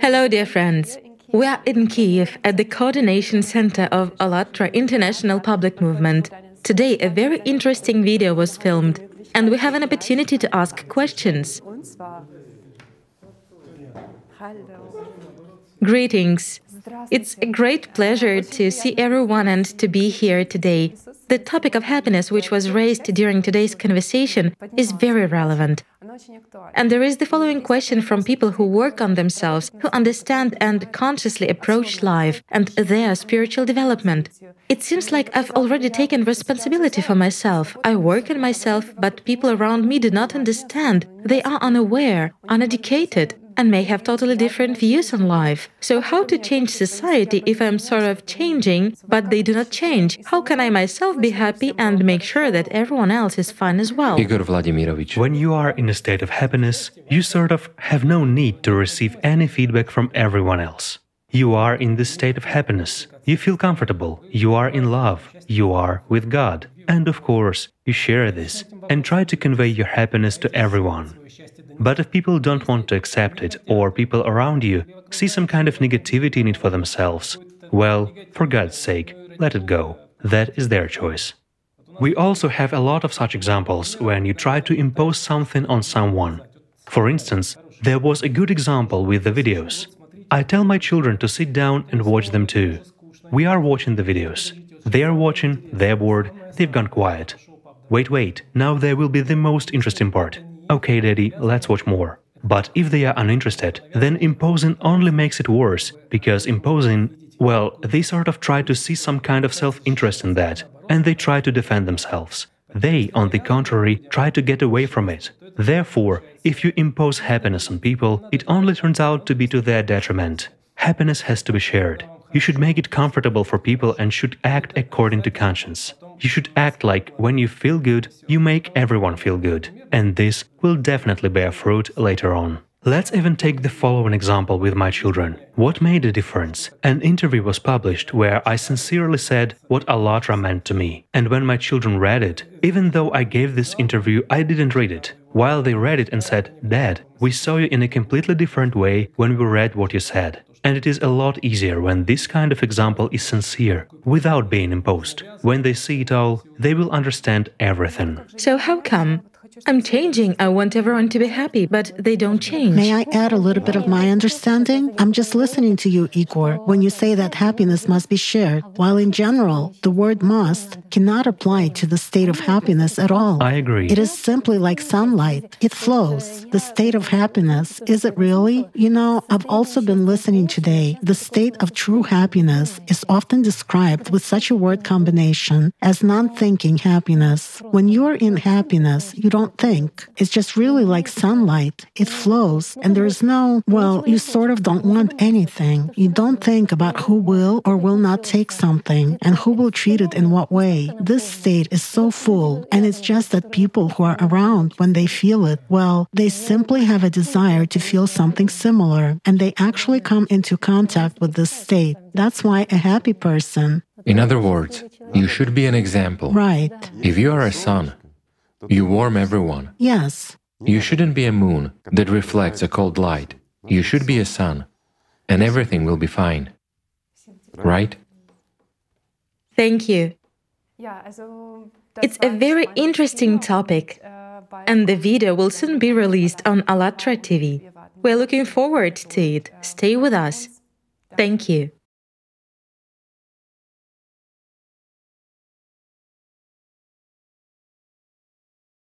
Hello, dear friends. We are in Kyiv at the coordination center of AllatRa International Public Movement. Today, a very interesting video was filmed, and we have an opportunity to ask questions. Greetings. It's a great pleasure to see everyone and to be here today. The topic of happiness, which was raised during today's conversation, is very relevant. And there is the following question from people who work on themselves, who understand and consciously approach life and their spiritual development. It seems like I've already taken responsibility for myself. I work on myself, but people around me do not understand. They are unaware, uneducated, and may have totally different views on life. So how to change society if I'm sort of changing, but they do not change? How can I myself be happy and make sure that everyone else is fine as well? Igor Vladimirovich. When you are in a state of happiness, you sort of have no need to receive any feedback from everyone else. You are in this state of happiness. You feel comfortable. You are in love. You are with God. And of course, you share this and try to convey your happiness to everyone. But if people don't want to accept it, or people around you see some kind of negativity in it for themselves, well, for God's sake, let it go. That is their choice. We also have a lot of such examples when you try to impose something on someone. For instance, there was a good example with the videos. I tell my children to sit down and watch them too. We are watching the videos. They are watching, they're bored, they've gone quiet. Wait, now there will be the most interesting part. Okay, Daddy, let's watch more. But if they are uninterested, then imposing only makes it worse, because imposing, well, they sort of try to see some kind of self-interest in that, and they try to defend themselves. They, on the contrary, try to get away from it. Therefore, if you impose happiness on people, it only turns out to be to their detriment. Happiness has to be shared. You should make it comfortable for people and should act according to conscience. You should act like when you feel good, you make everyone feel good. And this will definitely bear fruit later on. Let's even take the following example with my children. What made a difference? An interview was published where I sincerely said what AllatRa meant to me. And when my children read it, even though I gave this interview, I didn't read it. While they read it and said, "Dad, we saw you in a completely different way when we read what you said." And it is a lot easier when this kind of example is sincere, without being imposed. When they see it all, they will understand everything. So how come? I'm changing, I want everyone to be happy, but they don't change. May I add a little bit of my understanding? I'm just listening to you, Igor, when you say that happiness must be shared, while in general, the word must cannot apply to the state of happiness at all. I agree. It is simply like sunlight. It flows. The state of happiness, is it really? You know, I've also been listening today. The state of true happiness is often described with such a word combination as non-thinking happiness. When you're in happiness, you don't think. It's just really like sunlight. It flows, and there is no, well, you sort of don't want anything. You don't think about who will or will not take something and who will treat it in what way. This state is so full, and it's just that people who are around, when they feel it, well, they simply have a desire to feel something similar, and they actually come into contact with this state. That's why a happy person... In other words, you should be an example. Right. If you are a sun, you warm everyone. Yes. You shouldn't be a moon that reflects a cold light. You should be a sun, and everything will be fine. Right? Thank you. It's a very interesting topic, and the video will soon be released on AllatRa TV. We're looking forward to it. Stay with us. Thank you.